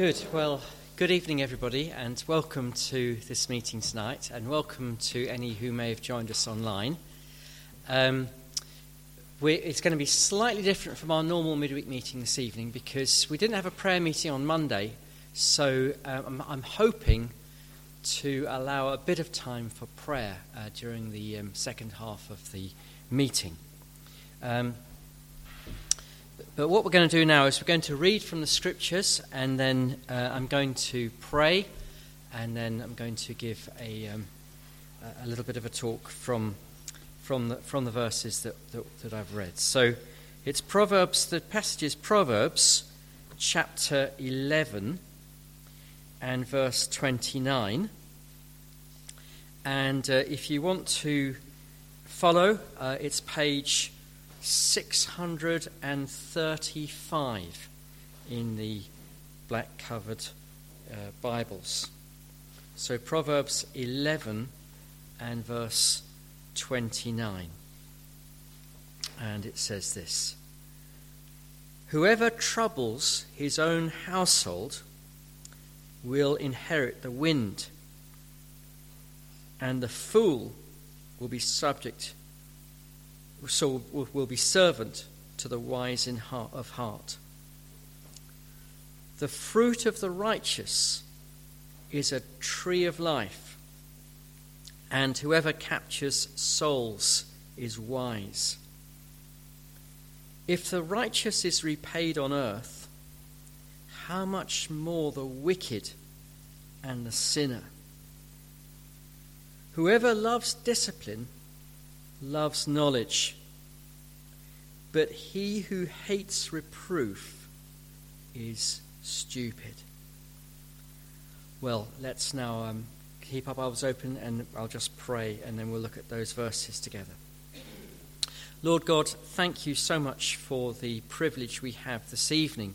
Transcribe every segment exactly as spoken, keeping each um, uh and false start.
Good. Well, good evening, everybody, and welcome to this meeting tonight, and welcome to any who may have joined us online. Um, we're, it's going to be slightly different from our normal midweek meeting this evening because we didn't have a prayer meeting on Monday, so um, I'm hoping to allow a bit of time for prayer uh, during the um, second half of the meeting. Um, But what we're going to do now is we're going to read from the scriptures, and then uh, I'm going to pray, and then I'm going to give a um, a little bit of a talk from from the, from the verses that, that that I've read. So it's Proverbs. The passage is Proverbs chapter eleven and verse twenty-nine. And uh, if you want to follow, uh, it's page six hundred thirty-five in the black covered uh, Bibles. So Proverbs eleven and verse twenty-nine. And it says this: "Whoever troubles his own household will inherit the wind, and the fool will be subject So will be servant to the wise in heart of heart. The fruit of the righteous is a tree of life, and whoever captures souls is wise. If the righteous is repaid on earth, how much more the wicked and the sinner? Whoever loves discipline loves knowledge, but he who hates reproof is stupid." Well, let's now um, keep our Bibles open, and I'll just pray, and then we'll look at those verses together. Lord God, thank you so much for the privilege we have this evening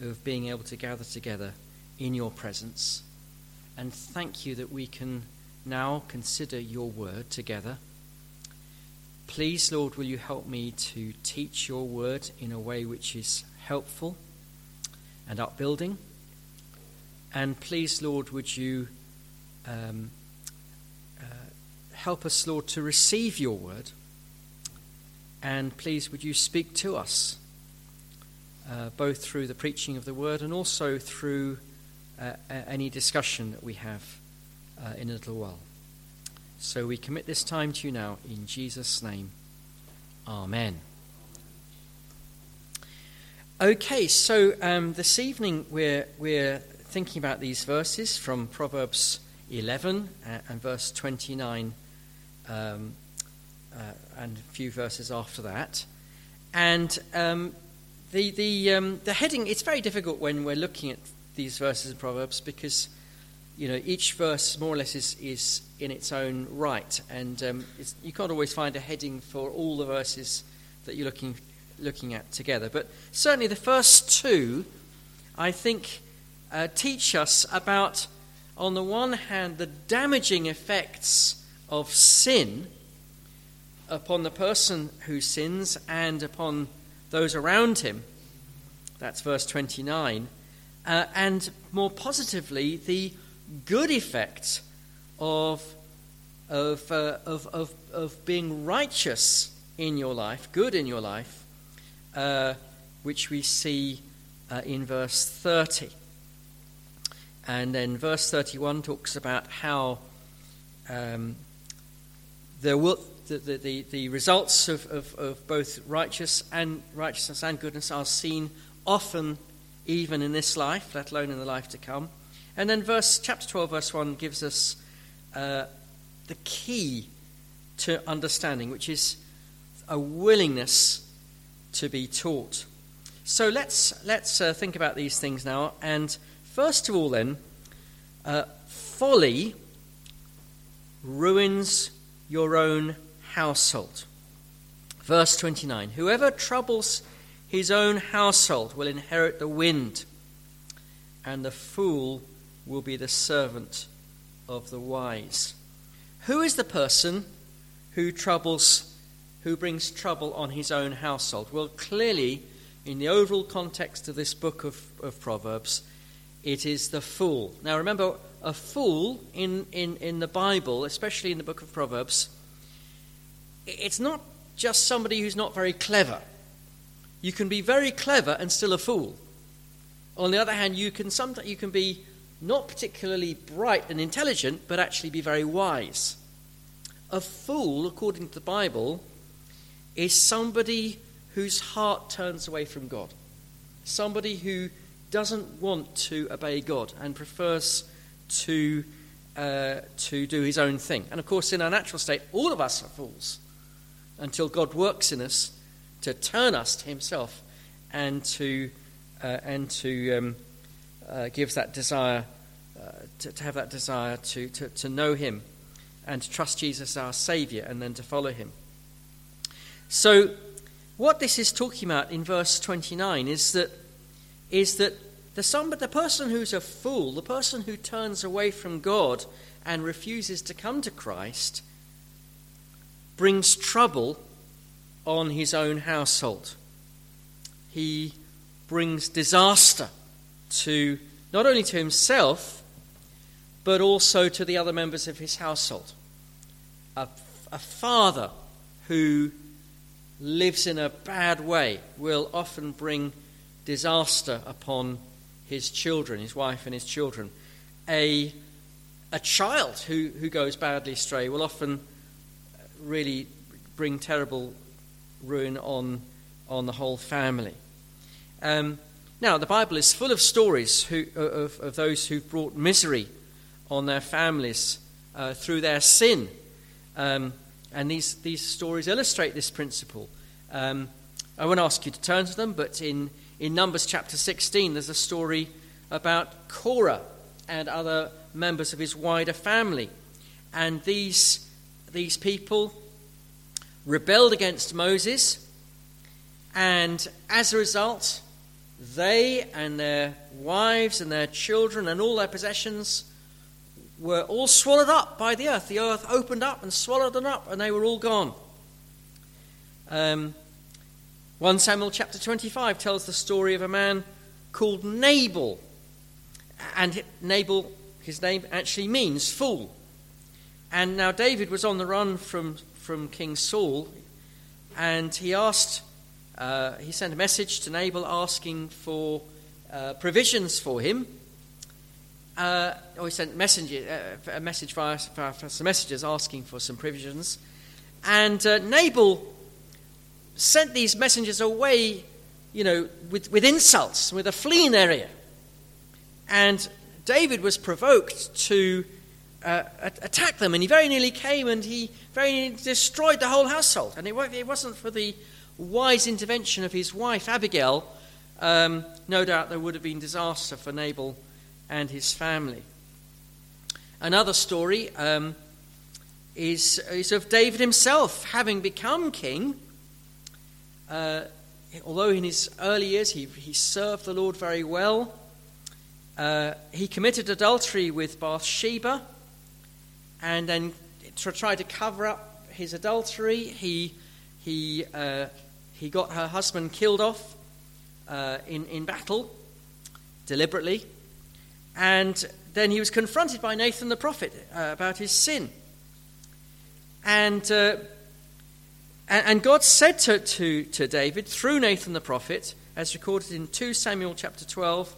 of being able to gather together in your presence, and thank you that we can now consider your word together. Please, Lord, will you help me to teach your word in a way which is helpful and upbuilding? And please, Lord, would you um, uh, help us, Lord, to receive your word? And please, would you speak to us, uh, both through the preaching of the word and also through uh, any discussion that we have uh, in a little while. So we commit this time to you now, in Jesus' name. Amen. Okay, so um, this evening we're we're thinking about these verses from Proverbs eleven and, and verse twenty-nine, um, uh, and a few verses after that. And um, the the um, the heading, it's very difficult when we're looking at these verses in Proverbs, because you know, each verse more or less is, is in its own right, and um, it's, you can't always find a heading for all the verses that you're looking looking at together. But certainly the first two, I think, uh, teach us about, on the one hand, the damaging effects of sin upon the person who sins and upon those around him. That's verse twenty-nine. Uh, and more positively, the good effect of of, uh, of of of being righteous in your life, good in your life, uh, which we see uh, in verse thirty. And then verse thirty-one talks about how um, there will the the, the, the results of, of, of both righteous and righteousness and goodness are seen often, even in this life, let alone in the life to come. And then verse chapter twelve, verse one, gives us uh, the key to understanding, which is a willingness to be taught. So let's let's uh, think about these things now. And first of all, then, uh, folly ruins your own household. Verse twenty-nine: "Whoever troubles his own household will inherit the wind, and the fool will be the servant of the wise." Who is the person who troubles, who brings trouble on his own household? Well, clearly, in the overall context of this book of, of Proverbs, It is the fool. Now remember, a fool in, in, in the Bible, especially in the book of Proverbs, it's not just somebody who's not very clever. You can be very clever and still a fool. On the other hand, you can sometimes you can be not particularly bright and intelligent, but actually be very wise. A fool, according to the Bible, is somebody whose heart turns away from God. Somebody who doesn't want to obey God and prefers to uh, to do his own thing. And of course, in our natural state, all of us are fools until God works in us to turn us to Himself and to uh, and to um, uh, give that desire uh, to, to have that desire to, to to know Him and to trust Jesus our Saviour and then to follow Him. So, what this is talking about in verse twenty-nine is that is that the somebody, the person who's a fool, the person who turns away from God and refuses to come to Christ, brings trouble on his own household. He brings disaster to not only to himself, but also to the other members of his household. A, a father who lives in a bad way will often bring disaster upon his children, his wife and his children. A a child who, who goes badly astray will often really bring terrible ruin on on the whole family. Um, now, the Bible is full of stories who, of, of those who brought misery on their families uh, through their sin. Um, and these, these stories illustrate this principle. Um, I won't ask you to turn to them, but in In Numbers chapter sixteen, there's a story about Korah and other members of his wider family. And these, these people rebelled against Moses. And as a result, they and their wives and their children and all their possessions were all swallowed up by the earth. The earth opened up and swallowed them up, and they were all gone. Um... First Samuel chapter twenty-five tells the story of a man called Nabal. And Nabal, his name actually means fool. And now David was on the run from, from King Saul. And he asked, uh, he sent a message to Nabal asking for uh, provisions for him. Uh, or he sent messenger, uh, a message via, via some messengers asking for some provisions. And uh, Nabal sent these messengers away, you know, with, with insults, with a flea in their ear. And David was provoked to uh, attack them, and he very nearly came and he very nearly destroyed the whole household. And it, it wasn't for the wise intervention of his wife, Abigail, um, no doubt there would have been disaster for Nabal and his family. Another story um, is, is of David himself, having become king. Uh, although in his early years he, he served the Lord very well, uh, he committed adultery with Bathsheba and then to try to cover up his adultery, he he uh, he got her husband killed off uh, in, in battle, deliberately. And then he was confronted by Nathan the prophet uh, about his sin. And... Uh, And God said to, to, to David, through Nathan the prophet, as recorded in Second Samuel chapter twelve,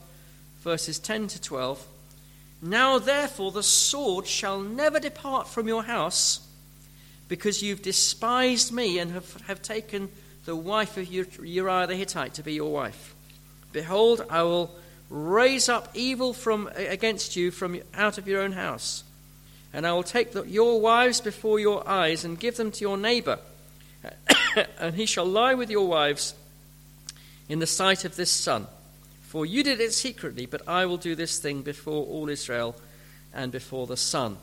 verses ten to twelve, "Now therefore the sword shall never depart from your house, because you've despised me and have, have taken the wife of Uriah the Hittite to be your wife. Behold, I will raise up evil from against you from out of your own house, and I will take the, your wives before your eyes and give them to your neighbor. And he shall lie with your wives in the sight of this son. For you did it secretly, but I will do this thing before all Israel and before the sun."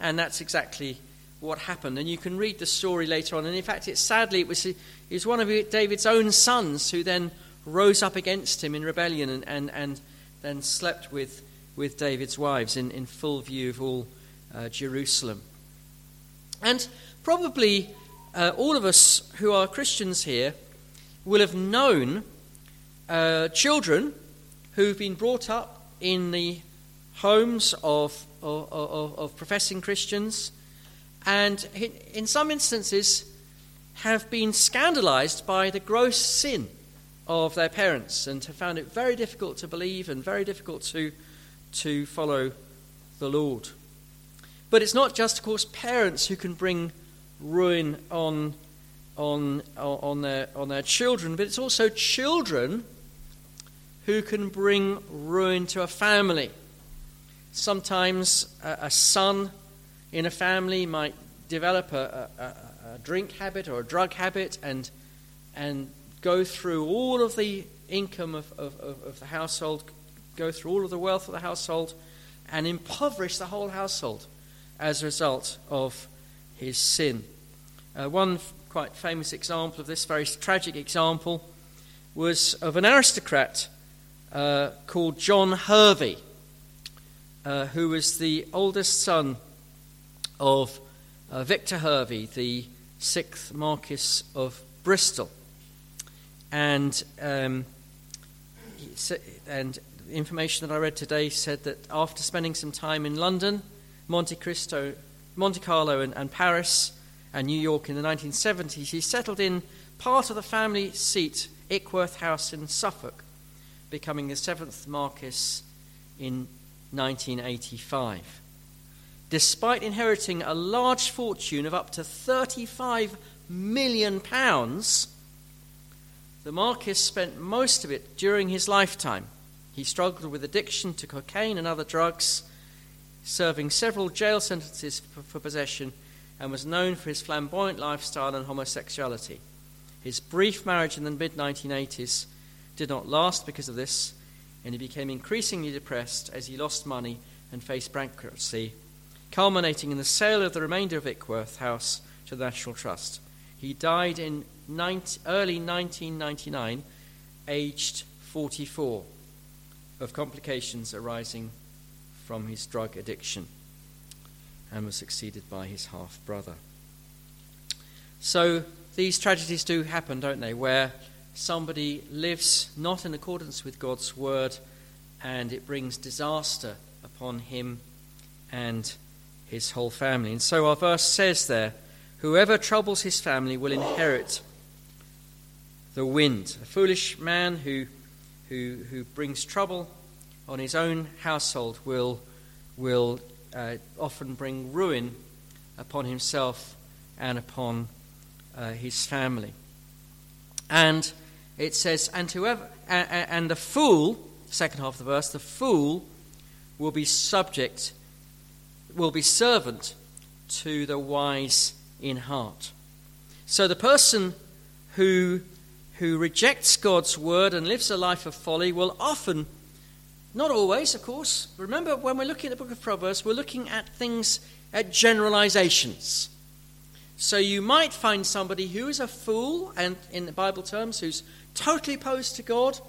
And that's exactly what happened. And you can read the story later on. And in fact, it sadly, it was, it was one of David's own sons who then rose up against him in rebellion and, and, and then slept with, with David's wives in, in full view of all uh, Jerusalem. And probably... Uh, all of us who are Christians here will have known uh, children who've been brought up in the homes of, of, of, of professing Christians, and in some instances have been scandalized by the gross sin of their parents and have found it very difficult to believe and very difficult to to follow the Lord. But it's not just, of course, parents who can bring ruin on on on their on their children, but it's also children who can bring ruin to a family. Sometimes a, a son in a family might develop a, a, a drink habit or a drug habit and and go through all of the income of, of, of the household, go through all of the wealth of the household, and impoverish the whole household as a result of his sin. Uh, one f- quite famous example of this, very tragic example, was of an aristocrat uh, called John Hervey, uh, who was the oldest son of uh, Victor Hervey, the sixth Marquis of Bristol. And um, and information that I read today said that after spending some time in London, Monte Cristo, Monte Carlo and, and Paris and New York in the nineteen seventies, he settled in part of the family seat, Ickworth House in Suffolk, becoming the seventh Marquis in nineteen eighty-five. Despite inheriting a large fortune of up to thirty-five million pounds, the Marquis spent most of it during his lifetime. He struggled with addiction to cocaine and other drugs, serving several jail sentences for, for possession, and was known for his flamboyant lifestyle and homosexuality. His brief marriage in the mid nineteen eighties did not last because of this, and he became increasingly depressed as he lost money and faced bankruptcy, culminating in the sale of the remainder of Ickworth House to the National Trust. He died in nineteen, early nineteen ninety-nine, aged forty-four, of complications arising from his drug addiction, and was succeeded by his half-brother. So these tragedies do happen, don't they, where somebody lives not in accordance with God's word, and it brings disaster upon him and his whole family. And so our verse says there, whoever troubles his family will inherit the wind. A foolish man who who, who brings trouble on his own household will will uh, often bring ruin upon himself and upon uh, his family. And it says, and whoever uh, and the fool, second half of the verse, the fool will be subject, will be servant to the wise in heart. So the person who who rejects God's word and lives a life of folly will often, not always, of course, remember when we're looking at the book of Proverbs, we're looking at things, at generalizations. So you might find somebody who is a fool, and in the Bible terms, who's totally opposed to God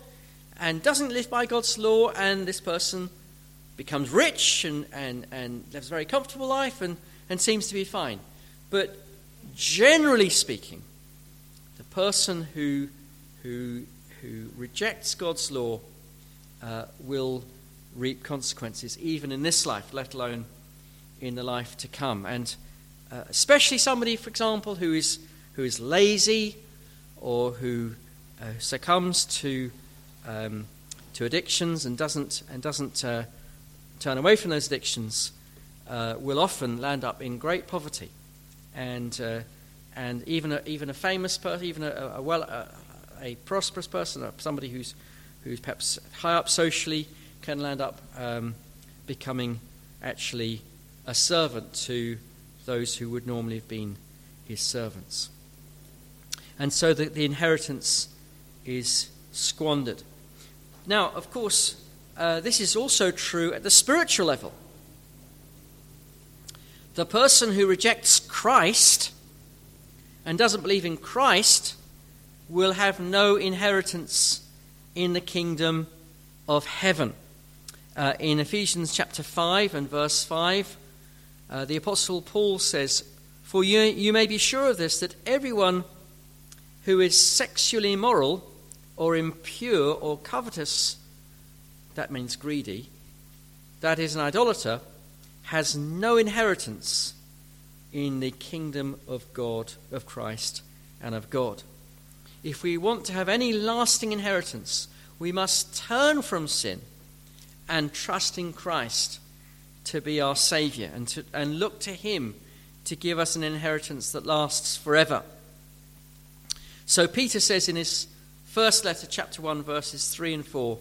and doesn't live by God's law, and this person becomes rich and, and, and lives a very comfortable life and, and seems to be fine. But generally speaking, the person who who who rejects God's law uh, will reap consequences, even in this life, let alone in the life to come. And uh, especially somebody, for example, who is who is lazy, or who uh, succumbs to um, to addictions and doesn't and doesn't uh, turn away from those addictions, uh, will often land up in great poverty. And uh, and even a, even a famous person, even a, a well a, a prosperous person, somebody who's who's perhaps high up socially, can land up um, becoming actually a servant to those who would normally have been his servants. And so the, the inheritance is squandered. Now, of course, uh, this is also true at the spiritual level. The person who rejects Christ and doesn't believe in Christ will have no inheritance in the kingdom of heaven. Uh, in Ephesians chapter five and verse five, uh, the Apostle Paul says, "For you, you may be sure of this, that everyone who is sexually immoral or impure or covetous," that means greedy, that is an idolater, has no inheritance in the kingdom of God, of Christ and of God. If we want to have any lasting inheritance, we must turn from sin and trust in Christ to be our Saviour, and to, and look to him to give us an inheritance that lasts forever. So Peter says in his first letter, chapter one, verses three and four,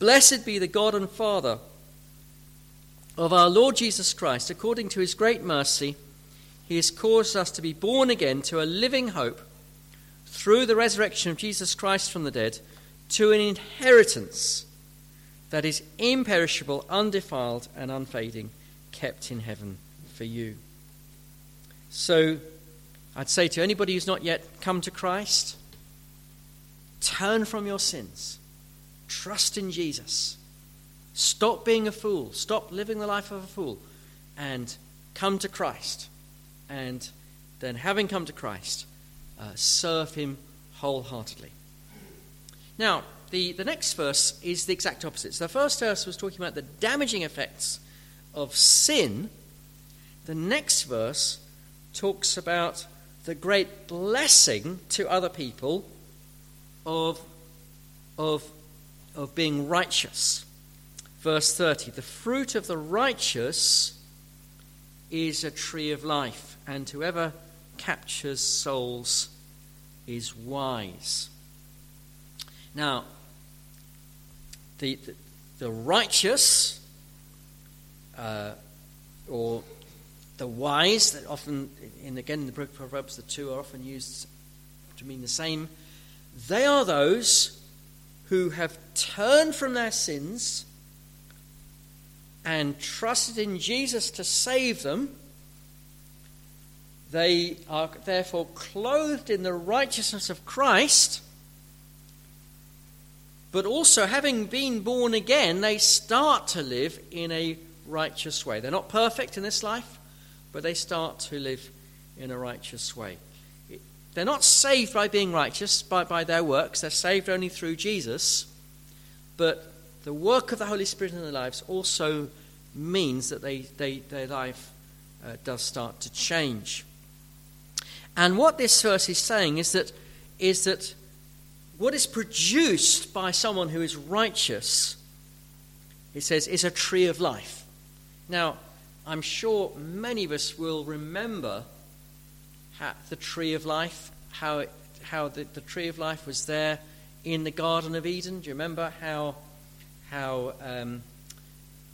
"Blessed be the God and Father of our Lord Jesus Christ. According to his great mercy, he has caused us to be born again to a living hope through the resurrection of Jesus Christ from the dead, to an inheritance that is imperishable, undefiled and unfading, kept in heaven for you." So I'd say to anybody who's not yet come to Christ, turn from your sins. Trust in Jesus. Stop being a fool. Stop living the life of a fool. And come to Christ. And then, having come to Christ, uh, serve him wholeheartedly. Now, the, the next verse is the exact opposite. So the first verse was talking about the damaging effects of sin. The next verse talks about the great blessing to other people of, of, of being righteous. Verse thirty, "The fruit of the righteous is a tree of life, and whoever captures souls is wise." Now, the the, the righteous, uh, or the wise, that often, and again in the book of Proverbs, the two are often used to mean the same. They are those who have turned from their sins and trusted in Jesus to save them. They are therefore clothed in the righteousness of Christ, but also, having been born again, they start to live in a righteous way. They're not perfect in this life, but they start to live in a righteous way. They're not saved by being righteous, by, by their works. They're saved only through Jesus. But the work of the Holy Spirit in their lives also means that they, they their life uh, does start to change. And what this verse is saying is that is that what is produced by someone who is righteous, it says, is a tree of life. Now, I'm sure many of us will remember how the tree of life, how it, how the, the tree of life was there in the Garden of Eden. Do you remember how how um,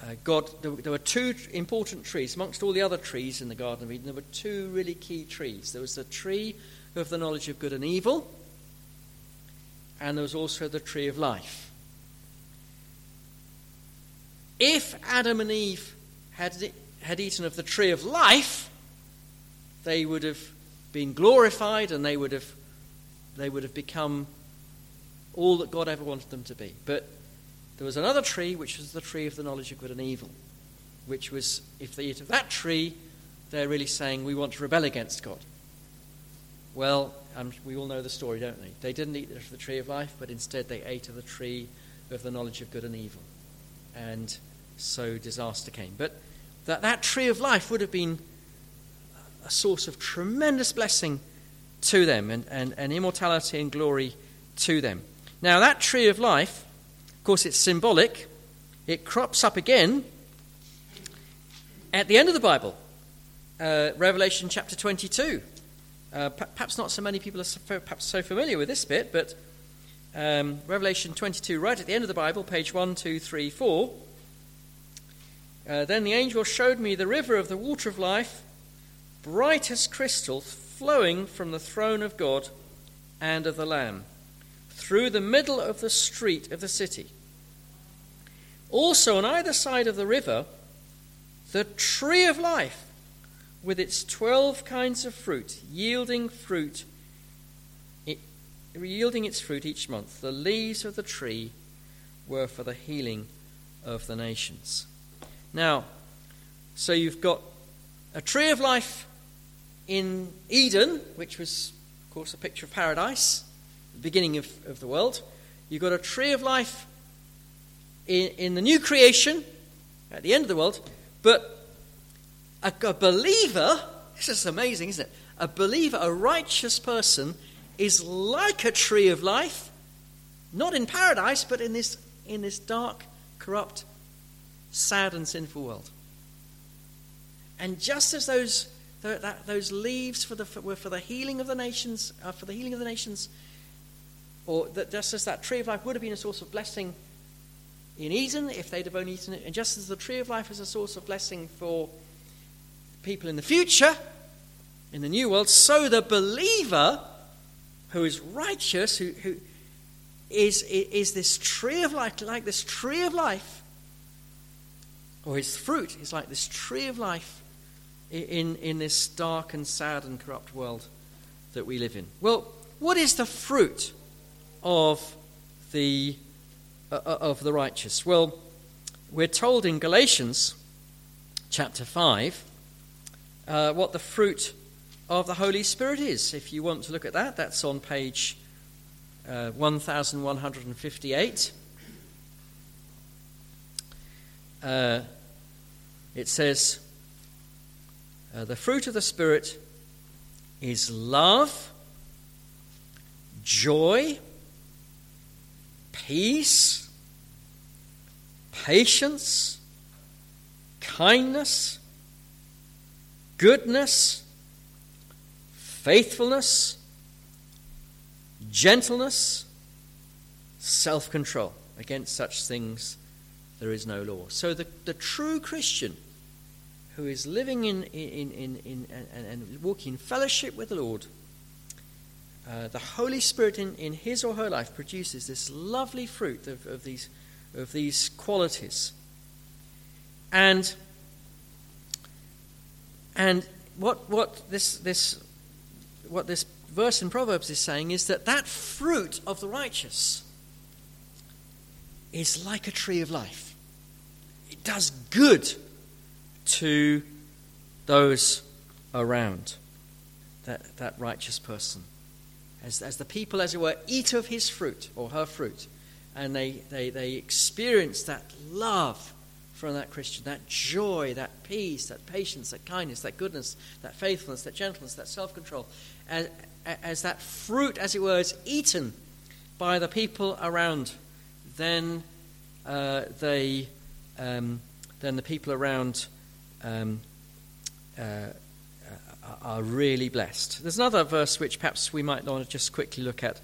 uh, God? There, there were two important trees amongst all the other trees in the Garden of Eden. There were two really key trees. There was the tree of the knowledge of good and evil, and there was also the tree of life. If Adam and Eve had, had eaten of the tree of life, they would have been glorified, and they would have they would have become all that God ever wanted them to be. But there was another tree, which was the tree of the knowledge of good and evil, which was, if they eat of that tree, they're really saying, we want to rebel against God. Well, Um, we all know the story, don't we? They didn't eat of the tree of life, but instead they ate of the tree of the knowledge of good and evil. And so disaster came. But that, that tree of life would have been a source of tremendous blessing to them, and, and, and immortality and glory to them. Now, that tree of life, of course, it's symbolic. It crops up again at the end of the Bible, uh, Revelation chapter twenty-two. Uh, perhaps not so many people are so, perhaps so familiar with this bit, but um, Revelation twenty-two, right at the end of the Bible, page one, two, three, four. Uh, "Then the angel showed me the river of the water of life, bright as crystal, flowing from the throne of God and of the Lamb, through the middle of the street of the city. Also on either side of the river, the tree of life, with its twelve kinds of fruit, yielding fruit, it, yielding its fruit each month. The leaves of the tree were for the healing of the nations." Now, so you've got a tree of life in Eden, which was, of course, a picture of paradise, the beginning of, of the world. You've got a tree of life in, in the new creation, at the end of the world. But a, a believer, this is amazing, isn't it? A believer, a righteous person, is like a tree of life, not in paradise, but in this in this dark, corrupt, sad and sinful world. And just as those those leaves for the were for the healing of the nations, uh, for the healing of the nations, or that just as that tree of life would have been a source of blessing in Eden if they'd have only eaten it, and just as the tree of life is a source of blessing for people in the future, in the new world, so the believer who is righteous, who who is is this tree of life, like this tree of life. Or his fruit is like this tree of life in, in this dark and sad and corrupt world that we live in. Well, what is the fruit of the uh, of the righteous? Well, we're told in Galatians chapter five uh, what the fruit of the Holy Spirit is. If you want to look at that, that's on page uh, eleven fifty-eight. Uh, it says, uh, the fruit of the Spirit is love, joy, peace, patience, kindness, goodness, faithfulness, gentleness, self-control. Against such things there is no law. So the, the true Christian who is living in, in, in, in, in and, and walking in fellowship with the Lord, uh, the Holy Spirit in, in his or her life produces this lovely fruit of, of these of these qualities. And and what what this this what this verse in Proverbs is saying is that that fruit of the righteous is like a tree of life. It does good to those around that, that righteous person. As, as the people, as it were, eat of his fruit or her fruit, and they, they, they experience that love from that Christian, that joy, that peace, that patience, that kindness, that goodness, that faithfulness, that gentleness, that self-control, as, as that fruit, as it were, is eaten by the people around, then uh, they... Um, then the people around um, uh, are really blessed. There's another verse which perhaps we might want to just quickly look at,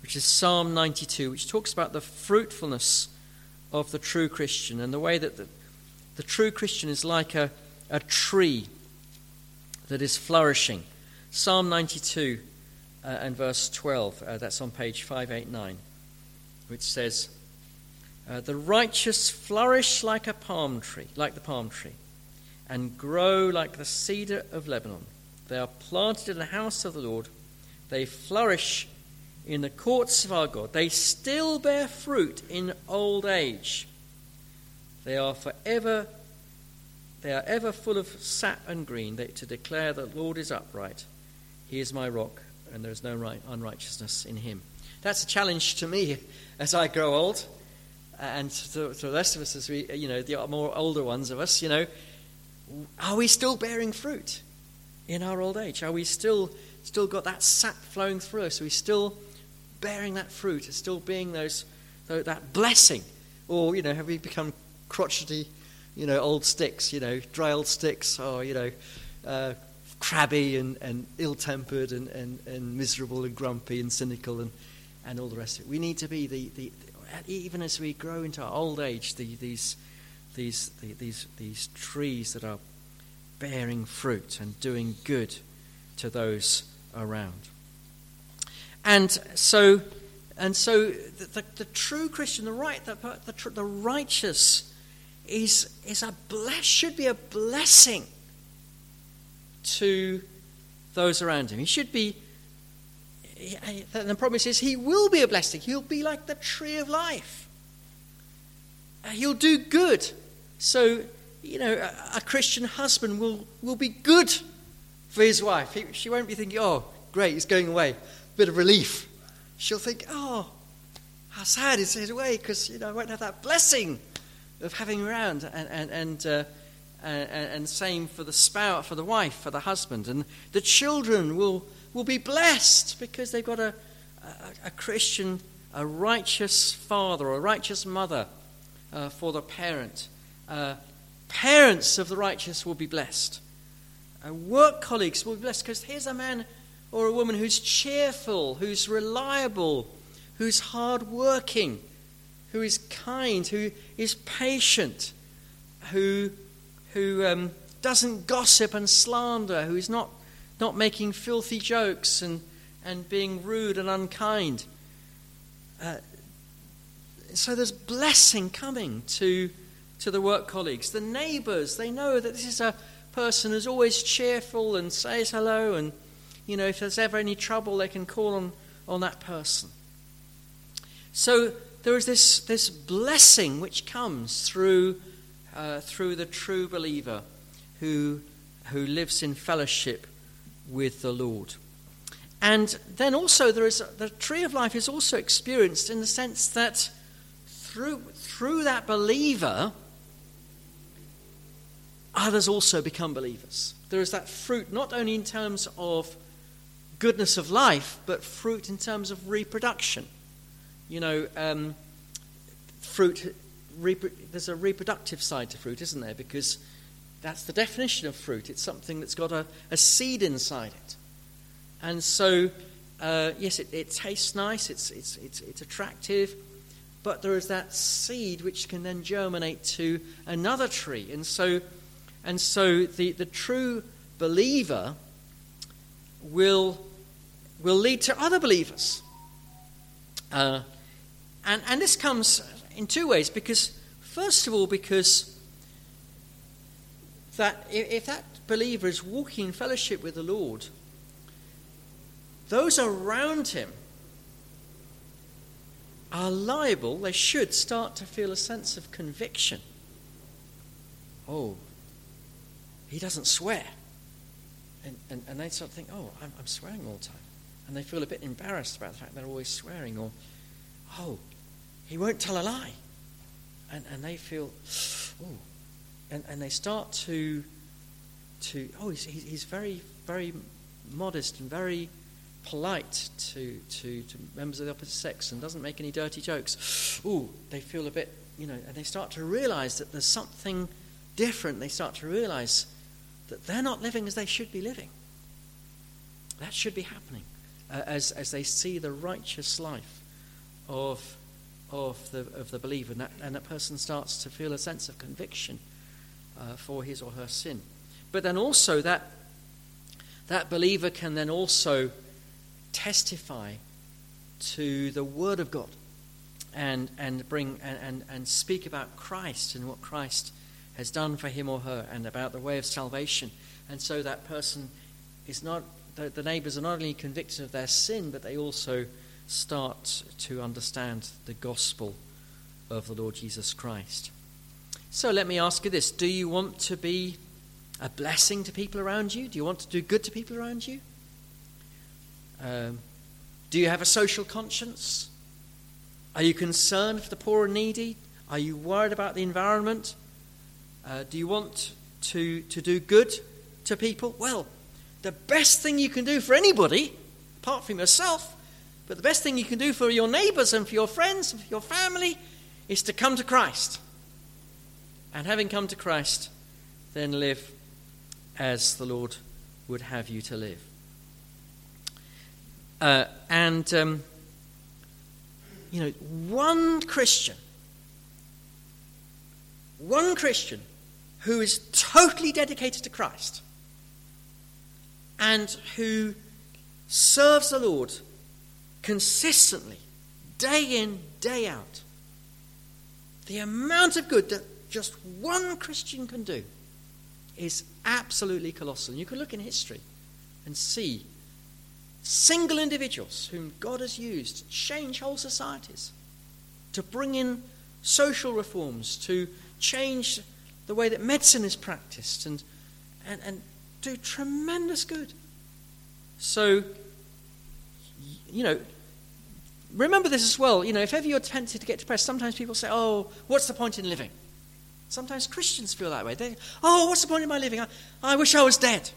which is Psalm ninety-two, which talks about the fruitfulness of the true Christian and the way that the, the true Christian is like a, a tree that is flourishing. Psalm ninety-two uh, and verse twelve, uh, that's on page five eighty-nine, which says, Uh, the righteous flourish like a palm tree, like the palm tree, and grow like the cedar of Lebanon. They are planted in the house of the Lord. They flourish in the courts of our God. They still bear fruit in old age. They are forever. They are ever full of sap and green, they, to declare that the Lord is upright. He is my rock, and there is no right, unrighteousness in him. That's a challenge to me as I grow old. And to, to the rest of us, as we, you know, the more older ones of us, you know, are we still bearing fruit in our old age? Are we still still got that sap flowing through us? Are we still bearing that fruit? Are still being those, that blessing? Or, you know, have we become crotchety, you know, old sticks, you know, dry old sticks, or, you know, uh, crabby and, and ill-tempered and, and, and miserable and grumpy and cynical and, and all the rest of it? We need to be the... the even as we grow into our old age, the, these, these, the, these, these trees that are bearing fruit and doing good to those around. And so, and so, the, the, the true Christian, the right, the the, the righteous, is is a bless, should be a blessing to those around him. He should be. And the promise is he will be a blessing. He'll be like the tree of life. He'll do good. So, you know, a, a Christian husband will, will be good for his wife. He, she won't be thinking, oh, great, he's going away. Bit of relief. She'll think, oh, how sad he's away because, you know, I won't have that blessing of having around, and and and, uh, and and same for the spouse, for the wife, for the husband, and the children will will be blessed because they've got a a, a Christian, a righteous father or a righteous mother uh, for the parent. Uh, parents of the righteous will be blessed. Uh, work colleagues will be blessed because here's a man or a woman who's cheerful, who's reliable, who's hard-working, who is kind, who is patient, who who um, doesn't gossip and slander, who is not, not making filthy jokes and, and being rude and unkind. Uh, so there's blessing coming to to the work colleagues. The neighbours, they know that this is a person who's always cheerful and says hello, and you know, if there's ever any trouble, they can call on, on that person. So there is this, this blessing which comes through uh, through the true believer who who lives in fellowship with the Lord. And then also there is the tree of life is also experienced in the sense that through through that believer, others also become believers. There is that fruit not only in terms of goodness of life, but fruit in terms of reproduction. You know, um, fruit, repro- there's a reproductive side to fruit, isn't there? Because that's the definition of fruit. It's something that's got a, a seed inside it. And so, uh, yes, it, it tastes nice, it's, it's, it's, it's attractive, but there is that seed which can then germinate to another tree. And so, and so the, the true believer will will lead to other believers. Uh, and, and this comes in two ways, because first of all, because that if, if that believer is walking in fellowship with the Lord, those around him are liable, they should start to feel a sense of conviction. Oh, he doesn't swear. And, and, and they sort of think, oh, I'm, I'm swearing all the time. And they feel a bit embarrassed about the fact they're always swearing. Or, oh, he won't tell a lie. And and they feel, oh, and, and they start to, to oh, he's, he's very, very modest and very polite to, to, to members of the opposite sex and doesn't make any dirty jokes. Oh, they feel a bit, you know, and they start to realize that there's something different. They start to realize that they're not living as they should be living. That should be happening uh, as as they see the righteous life of of the of the believer, and that, and that person starts to feel a sense of conviction uh, for his or her sin. But then also that that believer can then also testify to the Word of God, and and bring and and, and speak about Christ and what Christ has done for him or her, and about the way of salvation. And so that person is not, the, the neighbours are not only convicted of their sin, but they also start to understand the gospel of the Lord Jesus Christ. So let me ask you this. Do you want to be a blessing to people around you? Do you want to do good to people around you? Um, do you have a social conscience? Are you concerned for the poor and needy? Are you worried about the environment? Uh, do you want to, to do good to people? Well, the best thing you can do for anybody, apart from yourself, but the best thing you can do for your neighbours and for your friends and for your family is to come to Christ. And having come to Christ, then live as the Lord would have you to live. Uh, and, um, you know, one Christian, one Christian who is totally dedicated to Christ and who serves the Lord consistently, day in, day out. The amount of good that just one Christian can do is absolutely colossal. And you can look in history and see single individuals whom God has used to change whole societies, to bring in social reforms, to change the way that medicine is practiced, and and, and do tremendous good. So, you know, remember this as well. You know, if ever you're tempted to get depressed, sometimes people say, oh, what's the point in living? Sometimes Christians feel that way. They, oh, what's the point of my living? I, I wish I was dead.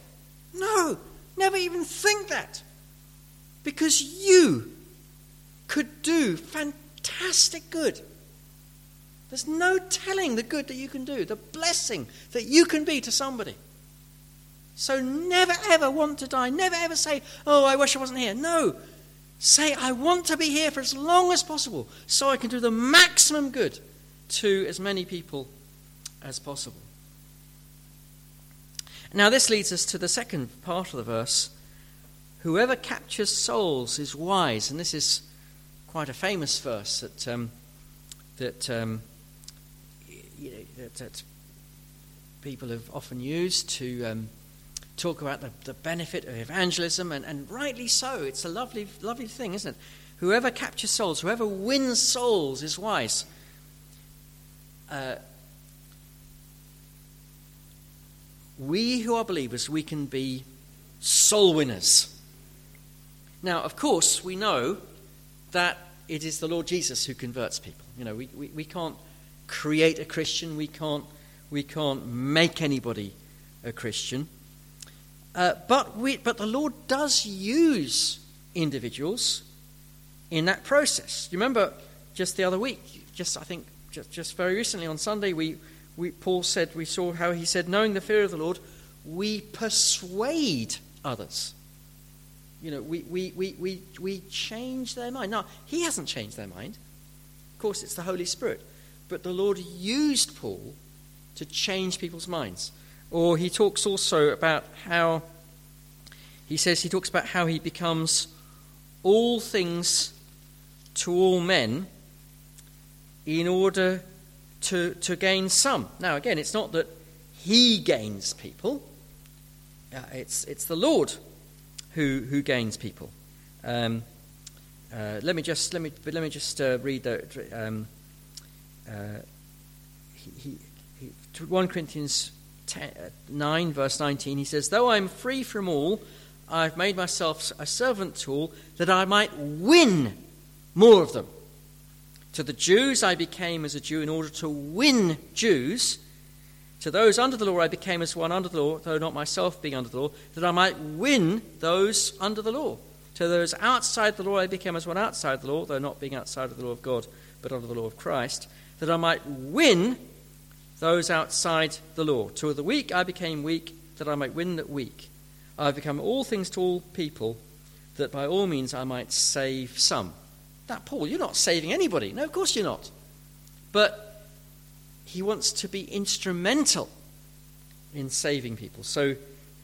No, never even think that. Because you could do fantastic good. There's no telling the good that you can do, the blessing that you can be to somebody. So never ever want to die. Never ever say, oh, I wish I wasn't here. No. Say, I want to be here for as long as possible so I can do the maximum good to as many people as possible. Now this leads us to the second part of the verse. Whoever captures souls is wise. And this is quite a famous verse that um, that, um, you know, that, that people have often used to um, talk about the, the benefit of evangelism, and, and rightly so. It's a lovely, lovely thing, isn't it? Whoever captures souls, whoever wins souls is wise. Uh, we who are believers, we can be soul winners. Now, of course, we know that it is the Lord Jesus who converts people. You know, we, we, we can't create a Christian. We can't we can't make anybody a Christian. Uh, but we but the Lord does use individuals in that process. You remember just the other week, just I think just, just very recently on Sunday, we we Paul said we saw how he said, knowing the fear of the Lord, we persuade others. You know, we, we, we, we, we change their mind. Now, he hasn't changed their mind. Of course, it's the Holy Spirit. But the Lord used Paul to change people's minds. Or he talks also about how, he says he talks about how he becomes all things to all men in order to, to gain some. Now, again, it's not that he gains people. Uh, it's it's the Lord Who, who gains people. Um, uh, let me just let me let me just uh, read the um, uh, he, he, he, First Corinthians nine verse nineteen. He says, "Though I am free from all, I have made myself a servant to all, that I might win more of them. To the Jews I became as a Jew in order to win Jews. To those under the law I became as one under the law, though not myself being under the law, that I might win those under the law. To those outside the law I became as one outside the law, though not being outside of the law of God, but under the law of Christ, that I might win those outside the law. To the weak I became weak, that I might win the weak. I have become all things to all people, that by all means I might save some." Now, Paul, you're not saving anybody. No, of course you're not. But he wants to be instrumental in saving people. So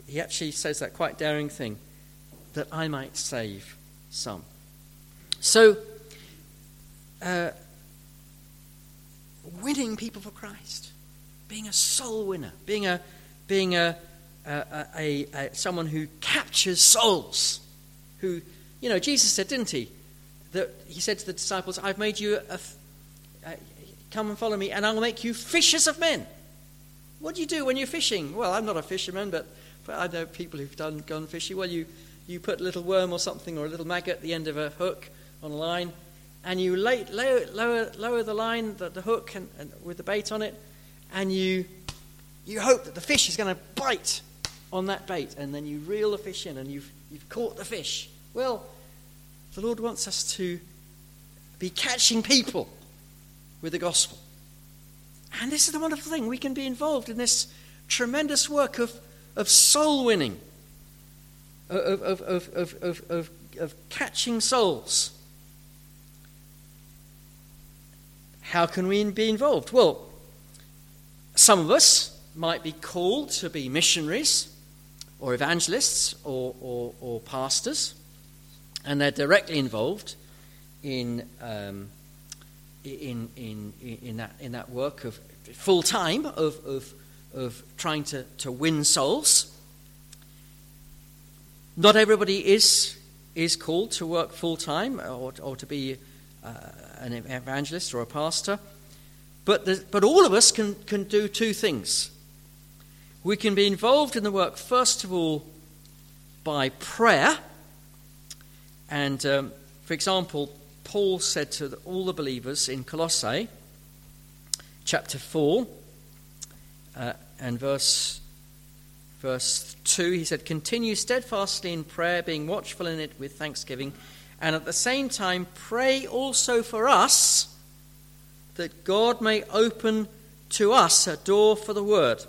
he actually says that quite daring thing, that I might save some. So uh, winning people for Christ, being a soul winner, being a being a, a, a, a someone who captures souls. Who, you know, Jesus said, didn't he? That he said to the disciples, "I've made you a." a Come and follow me, and I'll make you fishers of men. What do you do when you're fishing? Well, I'm not a fisherman, but, but I know people who've done gone fishing. Well, you, you put a little worm or something, or a little maggot at the end of a hook on a line, and you lay, lower, lower, lower the line, the, the hook, and, and with the bait on it, and you you hope that the fish is going to bite on that bait, and then you reel the fish in, and you've you've caught the fish. Well, the Lord wants us to be catching people with the gospel. And this is the wonderful thing. We can be involved in this tremendous work of, of soul winning, of, of, of, of, of, of, of catching souls. How can we be involved? Well, some of us might be called to be missionaries or evangelists or, or, or pastors, and they're directly involved in um In, in in that in that work of full time of of of trying to, to win souls. Not everybody is is called to work full time or or to be uh, an evangelist or a pastor, but the, but all of us can can do two things. We can be involved in the work first of all by prayer, and um, for example, Paul said to all the believers in Colossae, chapter four, Uh, and verse verse two, he said, continue steadfastly in prayer, being watchful in it with thanksgiving, and at the same time pray also for us, that God may open to us a door for the word,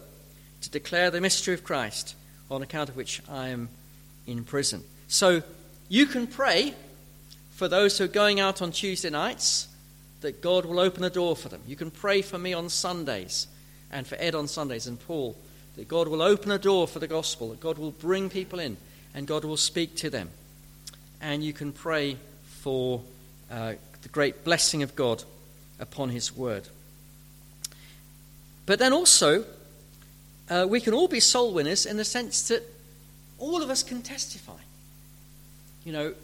to declare the mystery of Christ, on account of which I am in prison. So you can pray for those who are going out on Tuesday nights, that God will open a door for them. You can pray for me on Sundays, and for Ed on Sundays, and Paul, that God will open a door for the gospel, that God will bring people in, and God will speak to them. And you can pray for uh, the great blessing of God upon his word. But then also, uh, we can all be soul winners in the sense that all of us can testify. You know,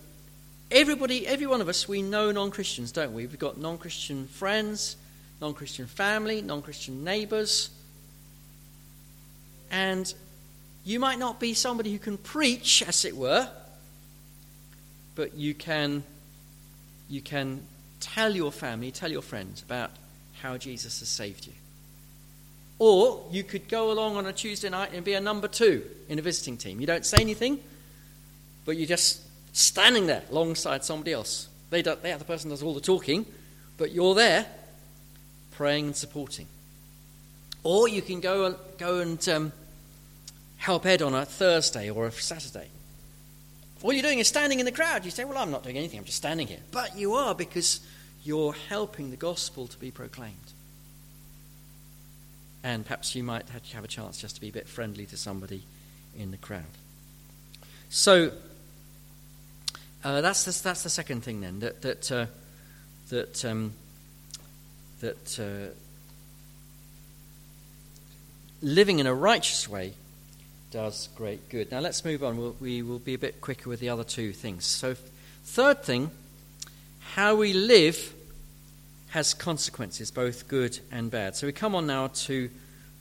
everybody, every one of us, we know non-Christians, don't we? We've got non-Christian friends, non-Christian family, non-Christian neighbours. And you might not be somebody who can preach, as it were, but you can you can tell your family, tell your friends about how Jesus has saved you. Or you could go along on a Tuesday night and be a number two in a visiting team. You don't say anything, but you're just standing there alongside somebody else. They don't, the other person does all the talking, but you're there, praying and supporting. Or you can go go and um, help Ed on a Thursday or a Saturday. All you're doing is standing in the crowd. You say, well, I'm not doing anything, I'm just standing here. But you are, because you're helping the gospel to be proclaimed. And perhaps you might have a chance just to be a bit friendly to somebody in the crowd. So uh, that's the, that's the second thing then, that that uh, that. Um, that uh, living in a righteous way does great good. Now let's move on. We'll, we will be a bit quicker with the other two things. So third thing, how we live has consequences, both good and bad. So we come on now to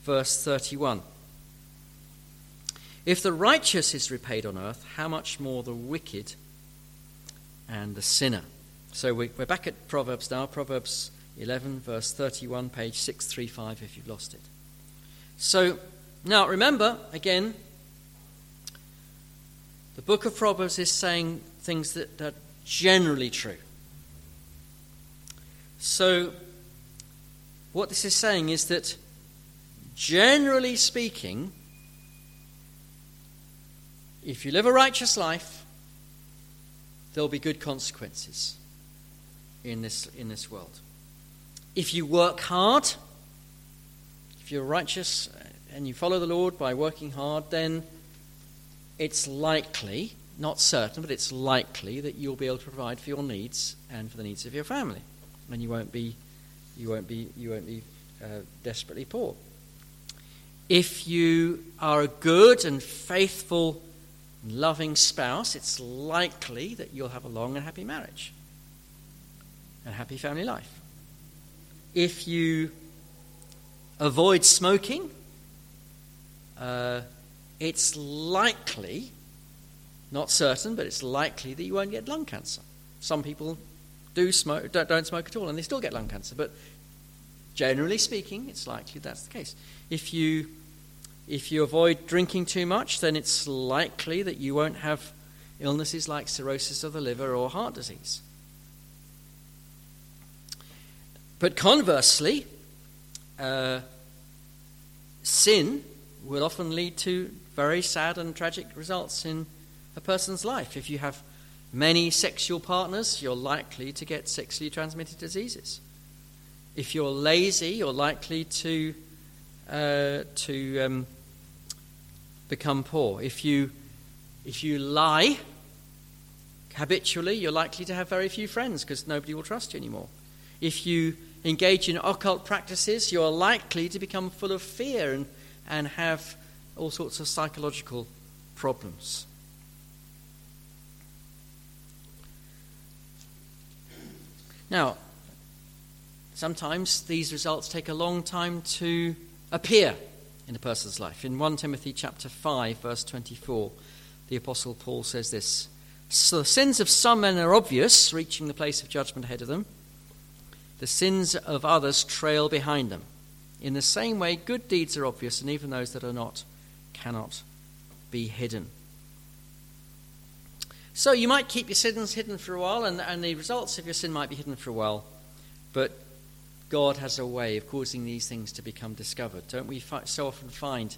verse thirty-one. If the righteous is repaid on earth, how much more the wicked and the sinner? So we, we're back at Proverbs now. Proverbs eleven, verse thirty-one, page six thirty-five, if you've lost it. So, now remember, again, the book of Proverbs is saying things that are generally true. So, what this is saying is that, generally speaking, if you live a righteous life, there'll be good consequences in this in this world. If you work hard, if you're righteous and you follow the Lord by working hard, then it's likely, not certain, but it's likely that you'll be able to provide for your needs and for the needs of your family, and you won't be, you won't be, you won't be uh, desperately poor. If you are a good and faithful, loving spouse, it's likely that you'll have a long and happy marriage and a happy family life. If you avoid smoking, uh, it's likely, not certain, but it's likely that you won't get lung cancer. Some people do smoke, don't, don't smoke at all, and they still get lung cancer. But generally speaking, it's likely that's the case. If you if you avoid drinking too much, then it's likely that you won't have illnesses like cirrhosis of the liver or heart disease. But conversely, uh, sin will often lead to very sad and tragic results in a person's life. If you have many sexual partners, you're likely to get sexually transmitted diseases. If you're lazy, you're likely to uh, to um, become poor. If you if you lie habitually, you're likely to have very few friends because nobody will trust you anymore. If you engage in occult practices, you are likely to become full of fear and, and have all sorts of psychological problems. Now, sometimes these results take a long time to appear in a person's life. In First Timothy chapter five, verse twenty-four, the Apostle Paul says this: "So the sins of some men are obvious, reaching the place of judgment ahead of them. The sins of others trail behind them, In the same way, good deeds are obvious, and even those that are not cannot be hidden. So you might keep your sins hidden for a while, and, and the results of your sin might be hidden for a while, but God has a way of causing these things to become discovered. Don't we fi- so often find,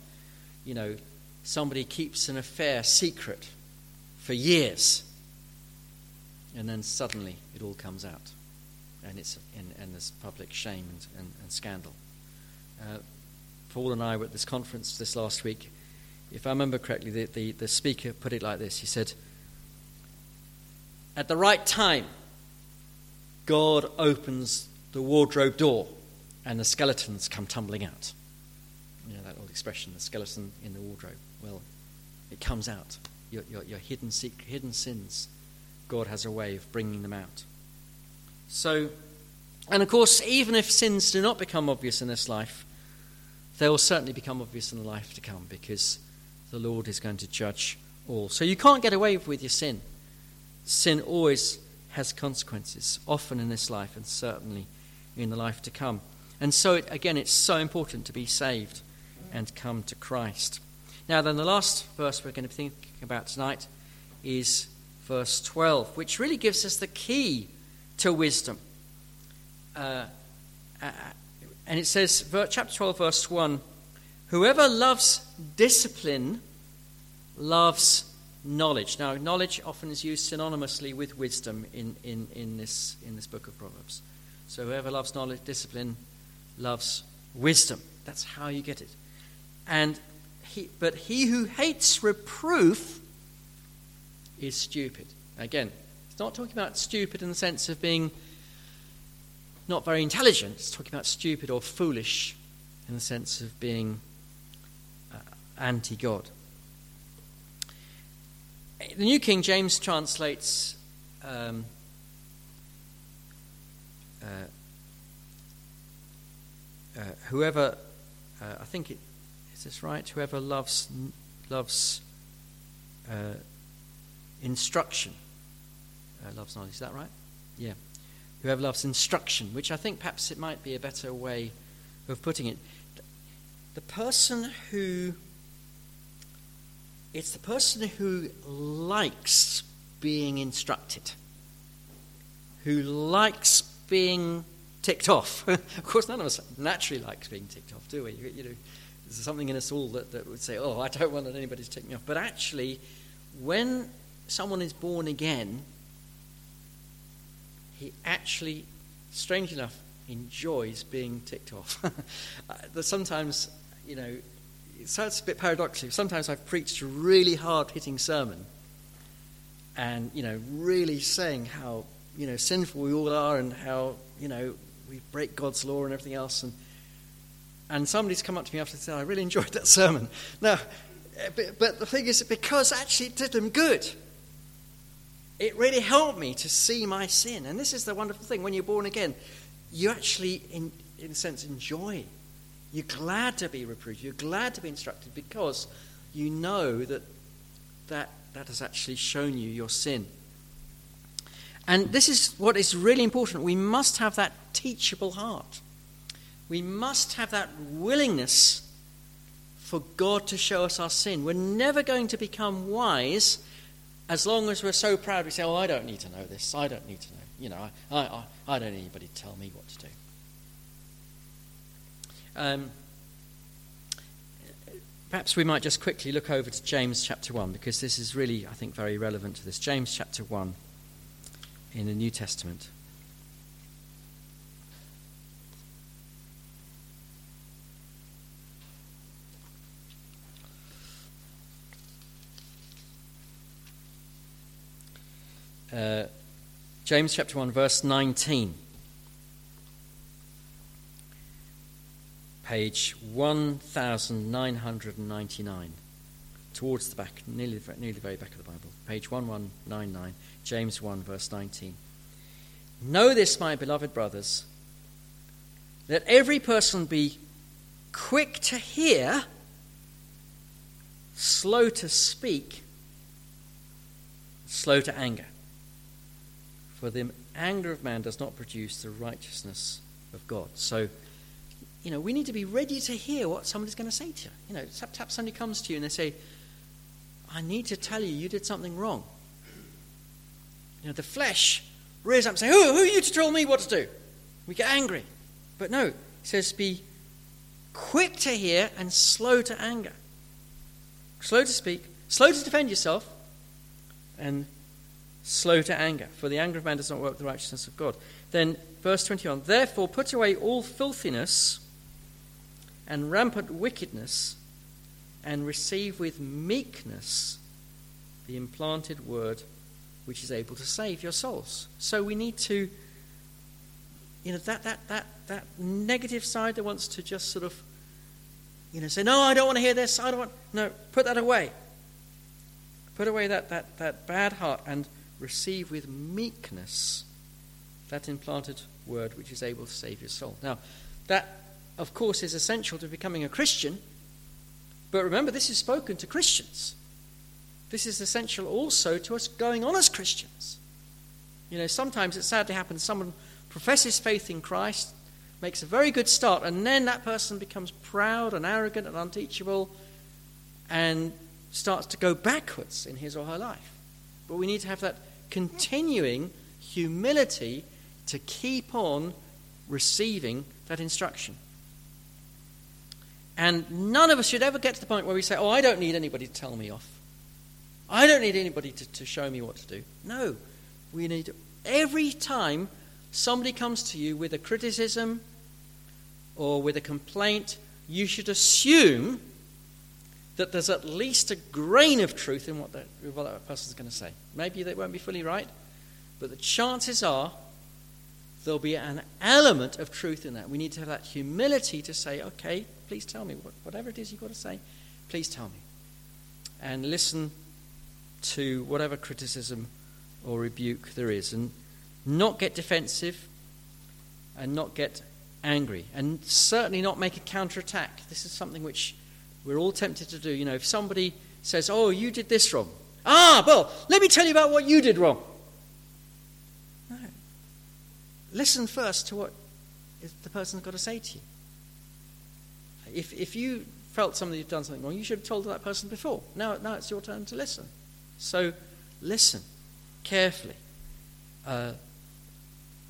you know, somebody keeps an affair secret for years, and then suddenly it all comes out, and it's and, and there's public shame and, and, and scandal. Uh, Paul and I were at this conference this last week. If I remember correctly, the, the, the speaker put it like this. He said, at the right time, God opens the wardrobe door and the skeletons come tumbling out. You know that old expression, the skeleton in the wardrobe. Well, it comes out. Your, your, your hidden, secret, hidden sins, God has a way of bringing them out. So, and of course, even if sins do not become obvious in this life, they will certainly become obvious in the life to come, because the Lord is going to judge all. So you can't get away with your sin. Sin always has consequences, often in this life and certainly in the life to come. And so, it, again, it's so important to be saved and come to Christ. Now then, the last verse we're going to be thinking about tonight is verse twelve, which really gives us the key to wisdom. Uh, and it says, chapter twelve, verse one, whoever loves discipline loves knowledge. Now, knowledge often is used synonymously with wisdom in, in, in this in this book of Proverbs. So whoever loves knowledge, discipline, loves wisdom. That's how you get it. And he, but he who hates reproof is stupid. Again, it's not talking about stupid in the sense of being not very intelligent. It's talking about stupid or foolish in the sense of being uh, anti-God. The New King James translates um, uh, uh, whoever, uh, I think it, is this right? Whoever loves loves uh, instruction, uh, loves knowledge, is that right? Yeah. Whoever loves instruction, which I think perhaps it might be a better way of putting it. The person who... It's the person who likes being instructed, who likes being ticked off. Of course, none of us naturally likes being ticked off, do we? You, you know, there's something in us all that, that would say, oh, I don't want anybody to tick me off. But actually, when someone is born again, he actually, strangely enough, enjoys being ticked off. Sometimes, you know, so it's a bit paradoxical. Sometimes I've preached a really hard-hitting sermon and, you know, really saying how, you know, sinful we all are and how, you know, we break God's law and everything else. And and somebody's come up to me after and said, I really enjoyed that sermon. Now, but, but the thing is, because actually it did them good. It really helped me to see my sin. And this is the wonderful thing. When you're born again, you actually, in, in a sense, enjoy. You're glad to be reproved. You're glad to be instructed because you know that that, that has actually shown you your sin. And this is what is really important. We must have that teachable heart. We must have that willingness for God to show us our sin. We're never going to become wise as long as we're so proud we say, oh, I don't need to know this. I don't need to know. You know, I, I, I don't need anybody to tell me what to do. Um, perhaps we might just quickly look over to James chapter one, because this is really, I think, very relevant to this. James chapter one in the New Testament. Uh, James chapter one, verse nineteen. Page one thousand nine hundred ninety-nine, towards the back, nearly nearly the very back of the Bible. Page one one nine nine, James one, verse nineteen. Know this, my beloved brothers, that every person be quick to hear, slow to speak, slow to anger. For the anger of man does not produce the righteousness of God. So You know, we need to be ready to hear what somebody's going to say to you. You know, tap, tap, somebody comes to you and they say, I need to tell you, you did something wrong. You know, the flesh rears up and says, who, who are you to tell me what to do? We get angry. But no, it says be quick to hear and slow to anger. Slow to speak, slow to defend yourself, and slow to anger, for the anger of man does not work the righteousness of God. Then verse twenty-one, therefore put away all filthiness and rampant wickedness, and receive with meekness the implanted word which is able to save your souls. So we need to, you know, that that that that negative side that wants to just sort of, you know, say, no, I don't want to hear this, I don't want, no, put that away. Put away that, that, that bad heart and receive with meekness that implanted word which is able to save your soul. Now, that, of course, is essential to becoming a Christian. But remember, this is spoken to Christians. This is essential also to us going on as Christians. You know, sometimes it sadly happens, someone professes faith in Christ, makes a very good start, and then that person becomes proud and arrogant and unteachable and starts to go backwards in his or her life. But we need to have that continuing humility to keep on receiving that instruction. And none of us should ever get to the point where we say, oh, I don't need anybody to tell me off. I don't need anybody to, to show me what to do. No, we need, every time somebody comes to you with a criticism or with a complaint, you should assume that there's at least a grain of truth in what that, what that person's going to say. Maybe they won't be fully right, but the chances are there'll be an element of truth in that. We need to have that humility to say, okay, please tell me. Whatever it is you've got to say, please tell me. And listen to whatever criticism or rebuke there is. And not get defensive and not get angry. And certainly not make a counterattack. This is something which we're all tempted to do. You know, if somebody says, oh, you did this wrong. Ah, well, let me tell you about what you did wrong. No. Listen first to what the person's got to say to you. If if you felt somebody had done something wrong, you should have told that person before. Now, now it's your turn to listen. So listen carefully. Uh,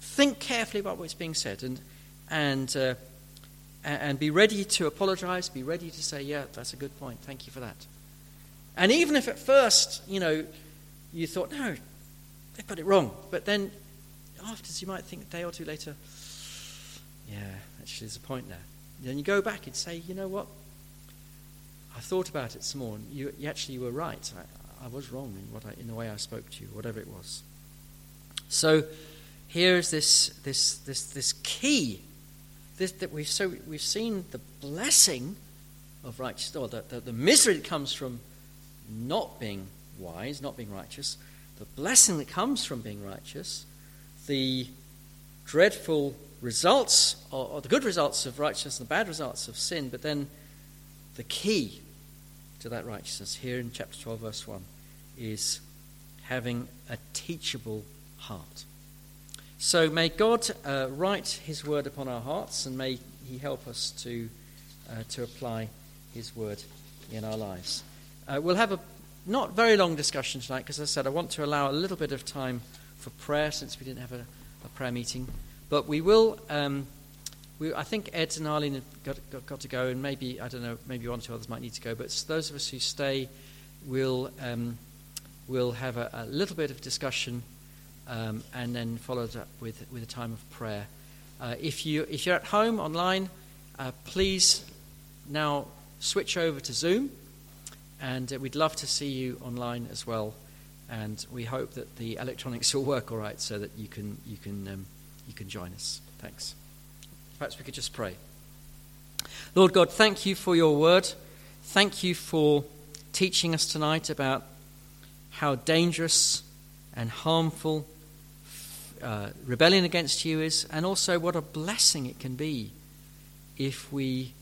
think carefully about what's being said, and and uh, And be ready to apologize, be ready to say, yeah, that's a good point, thank you for that. And even if at first, you know, you thought, no, they've got it wrong. But then afterwards you might think a day or two later, yeah, actually there's a point there. Then you go back and say, you know what, I thought about it some more, and you, you actually were right. I, I was wrong in what I, in the way I spoke to you, whatever it was. So here is this this this this key This, that we've so we've seen the blessing of righteousness, or the, the, the misery that comes from not being wise, not being righteous, the blessing that comes from being righteous, the dreadful results, or, or the good results of righteousness and the bad results of sin, but then the key to that righteousness here in chapter twelve, verse one, is having a teachable heart. So may God uh, write his word upon our hearts, and may he help us to uh, to apply his word in our lives. Uh, we'll have a not very long discussion tonight, because as I said, I want to allow a little bit of time for prayer, since we didn't have a, a prayer meeting. But we will, um, we, I think Ed and Arlene have got, got, got to go, and maybe, I don't know, maybe one or two others might need to go. But those of us who stay, we'll, um, we'll have a, a little bit of discussion, Um, and then followed up with, with a time of prayer. Uh, if you if you're at home online, uh, please now switch over to Zoom, and uh, we'd love to see you online as well. And we hope that the electronics will work all right, so that you can you can um, you can join us. Thanks. Perhaps we could just pray. Lord God, thank you for your word. Thank you for teaching us tonight about how dangerous and harmful uh, rebellion against you is, and also what a blessing it can be if we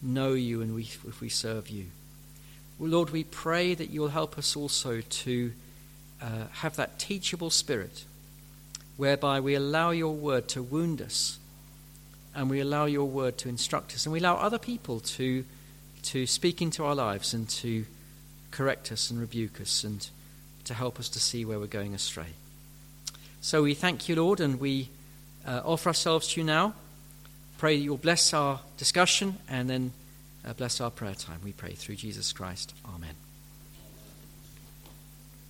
know you and we, if we serve you. Well, Lord, we pray that you'll help us also to uh, have that teachable spirit, whereby we allow your word to wound us, and we allow your word to instruct us, and we allow other people to to speak into our lives and to correct us and rebuke us and to help us to see where we're going astray. So we thank you, Lord, and we uh, offer ourselves to you now. Pray that you'll bless our discussion and then uh, bless our prayer time, we pray, through Jesus Christ. Amen.